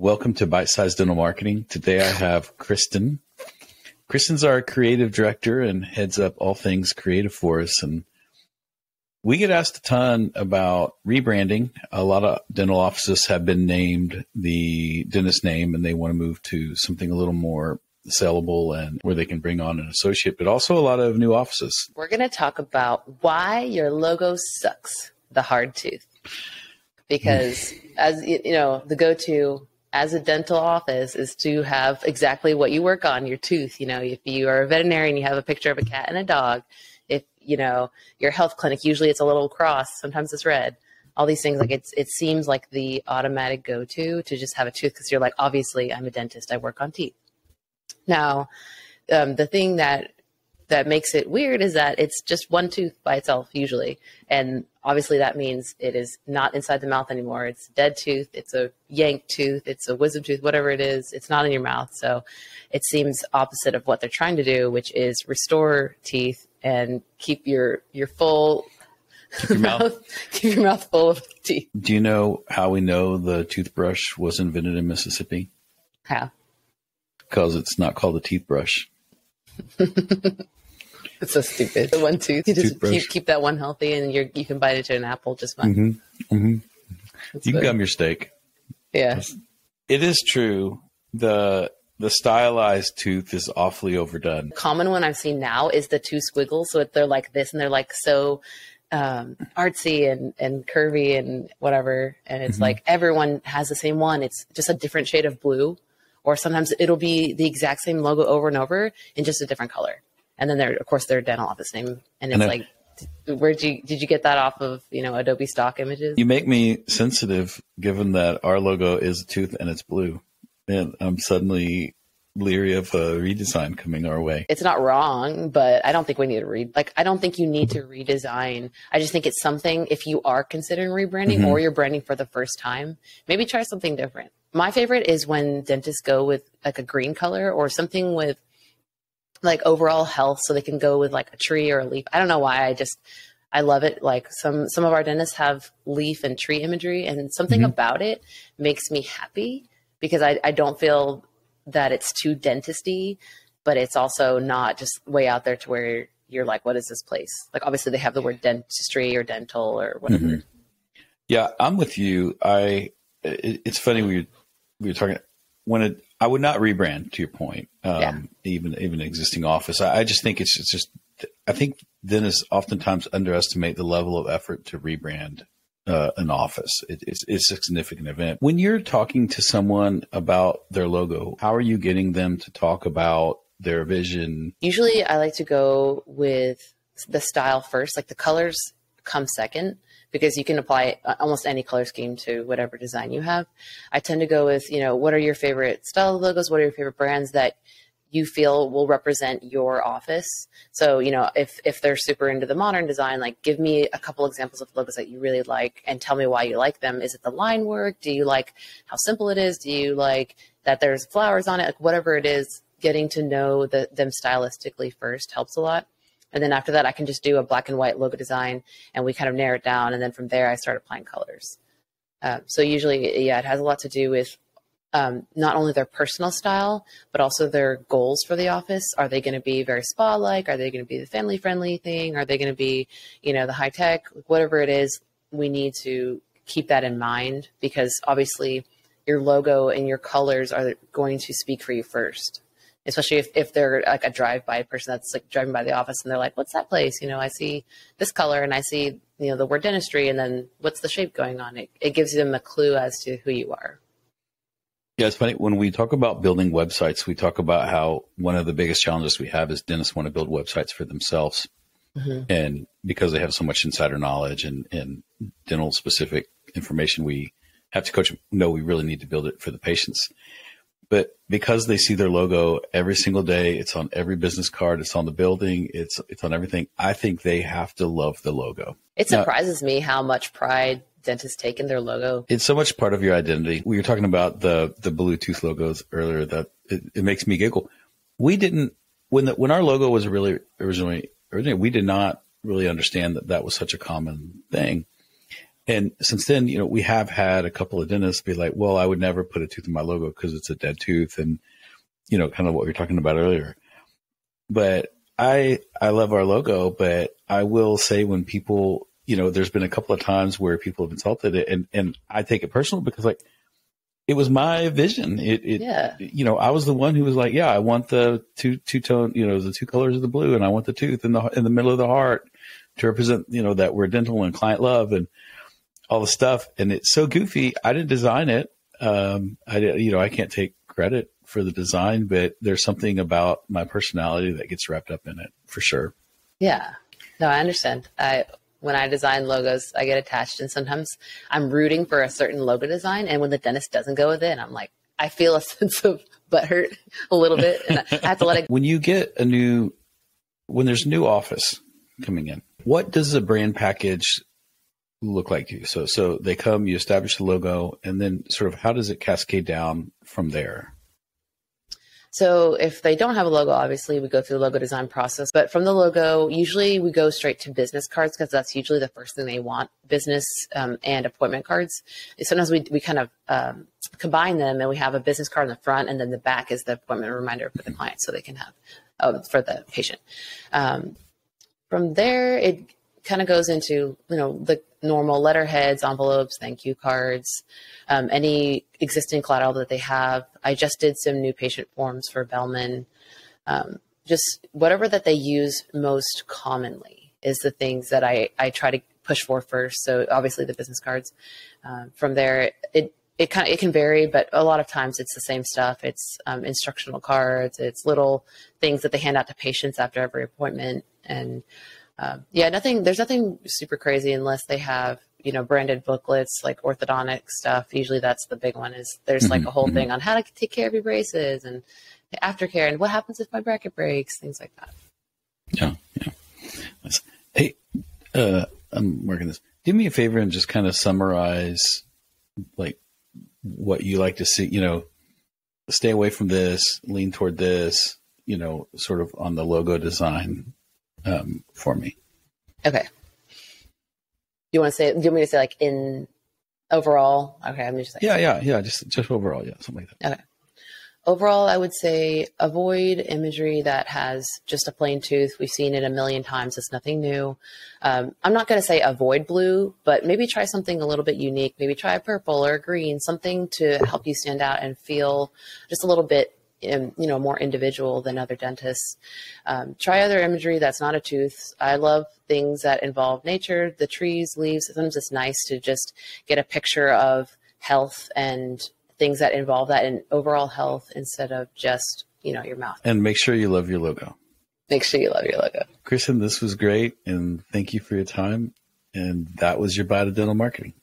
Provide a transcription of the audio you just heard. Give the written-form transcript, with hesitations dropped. Welcome to Bite Size Dental Marketing. Today I have Kristen. Kristen's our creative director and heads up all things creative for us. And we get asked a ton about rebranding. A lot of dental offices have been named the dentist name, and they want to move to something a little more sellable and where they can bring on an associate, but also a lot of new offices. We're going to talk about why your logo sucks, the hard tooth, because as you know, the go-to as a dental office is to have exactly what you work on, your tooth. You know, if you are a veterinarian, you have a picture of a cat and a dog. If, you know, your health clinic, usually it's a little cross. Sometimes it's red, all these things. Like it seems like the automatic go-to to just have a tooth. 'Cause you're like, obviously I'm a dentist. I work on teeth. Now, the thing that makes it weird is that it's just one tooth by itself usually. And obviously that means it is not inside the mouth anymore. It's a dead tooth. It's a yanked tooth. It's a wisdom tooth, whatever it is, it's not in your mouth. So it seems opposite of what they're trying to do, which is restore teeth and keep your full keep your mouth full of teeth. Do you know how we know the toothbrush was invented in Mississippi? How? Because it's not called a toothbrush. It's so stupid. The one tooth. You just keep that one healthy, and you can bite into an apple just fine. Mm-hmm. Mm-hmm. You can gum your steak. Yeah, it is true. The stylized tooth is awfully overdone. Common one I've seen now is the two squiggles. So they're like this, and they're like so artsy and curvy and whatever. And it's like everyone has the same one. It's just a different shade of blue, or sometimes it'll be the exact same logo over and over in just a different color. And then they're, of course, their dental office name. And it's like, did you get that off of, you know, Adobe stock images? You make me sensitive, given that our logo is a tooth and it's blue. And I'm suddenly leery of a redesign coming our way. It's not wrong, but I don't think we need to I don't think you need to redesign. I just think it's something, if you are considering rebranding or you're branding for the first time, maybe try something different. My favorite is when dentists go with like a green color or something with like overall health, so they can go with like a tree or a leaf. I don't know why. I love it. Like some of our dentists have leaf and tree imagery, and something about it makes me happy, because I don't feel that it's too dentisty, but it's also not just way out there to where you're like, what is this place? Like, obviously they have the word dentistry or dental or whatever. Yeah. I'm with you. It's funny. We were talking I would not rebrand, to your point, even existing office. I just think it's just, I think dentists oftentimes underestimate the level of effort to rebrand an office. It's a significant event. When you're talking to someone about their logo, how are you getting them to talk about their vision? Usually I like to go with the style first, like the colors come second, because you can apply almost any color scheme to whatever design you have. I tend to go with, you know, what are your favorite style of logos? What are your favorite brands that you feel will represent your office? So, you know, if they're super into the modern design, like give me a couple examples of logos that you really like and tell me why you like them. Is it the line work? Do you like how simple it is? Do you like that there's flowers on it? Like whatever it is, getting to know them stylistically first helps a lot. And then after that, I can just do a black and white logo design, and we kind of narrow it down. And then from there, I start applying colors. So usually, yeah, it has a lot to do with not only their personal style, but also their goals for the office. Are they going to be very spa-like? Are they going to be the family-friendly thing? Are they going to be, you know, the high-tech? Whatever it is, we need to keep that in mind, because obviously your logo and your colors are going to speak for you first. Especially if they're like a drive-by person that's like driving by the office and they're like, what's that place? You know, I see this color and I see, you know, the word dentistry, and then what's the shape going on? It gives them a clue as to who you are. Yeah, it's funny. When we talk about building websites, we talk about how one of the biggest challenges we have is dentists want to build websites for themselves. And because they have so much insider knowledge and dental specific information, we have to coach them, no, we really need to build it for the patients. But because they see their logo every single day, it's on every business card, it's on the building, it's on everything. I think they have to love the logo. It surprises me how much pride dentists take in their logo. It's so much part of your identity. We were talking about the Bluetooth logos earlier, that it makes me giggle. We didn't, when our logo was really originally, we did not really understand that was such a common thing. And since then, you know, we have had a couple of dentists be like, well, I would never put a tooth in my logo because it's a dead tooth. And, you know, kind of what we were talking about earlier. But I love our logo, but I will say when people, you know, there's been a couple of times where people have insulted it, and I take it personal because, like, it was my vision. You know, I was the one who was like, yeah, I want the two tone, you know, the two colors of the blue, and I want the tooth in the middle of the heart to represent, you know, that we're dental and client love and all the stuff. And it's so goofy. I didn't design it. I can't take credit for the design, but there's something about my personality that gets wrapped up in it for sure. Yeah, no, I understand. When I design logos, I get attached, and sometimes I'm rooting for a certain logo design. And when the dentist doesn't go with it, I'm like, I feel a sense of butthurt a little bit, and I have to let it go. When there's new office coming in, what does a brand package look like to you? So they come, you establish the logo, and then sort of how does it cascade down from there? So if they don't have a logo, obviously we go through the logo design process, but from the logo, usually we go straight to business cards because that's usually the first thing they want, business and appointment cards. Sometimes we kind of combine them, and we have a business card in the front, and then the back is the appointment reminder for the client, so they can have, for the patient. From there, it kind of goes into, you know, the normal letterheads, envelopes, thank you cards, any existing collateral that they have. I just did some new patient forms for Bellman. Just whatever that they use most commonly is the things that I try to push for first. So obviously the business cards. From there, it can vary, but a lot of times it's the same stuff. It's instructional cards. It's little things that they hand out to patients after every appointment. And there's nothing super crazy unless they have, you know, branded booklets, like orthodontic stuff. Usually that's the big one, is there's like a whole thing on how to take care of your braces and aftercare and what happens if my bracket breaks, things like that. Yeah. Hey, I'm working this. Do me a favor and just kind of summarize like what you like to see, you know, stay away from this, lean toward this, you know, sort of on the logo design for me. Okay. Do you want me to say like in overall? Okay. I'm just like, yeah. Just overall. Yeah. Something like that. Okay. Overall, I would say avoid imagery that has just a plain tooth. We've seen it a million times. It's nothing new. I'm not going to say avoid blue, but maybe try something a little bit unique. Maybe try a purple or a green, something to help you stand out and feel just a little bit, you know, more individual than other dentists. Try other imagery that's not a tooth. I love things that involve nature, the trees, leaves. Sometimes it's nice to just get a picture of health and things that involve that in overall health instead of just, you know, your mouth. And make sure you love your logo. Make sure you love your logo. Kristen, this was great, and thank you for your time. And that was your Bite of Dental Marketing.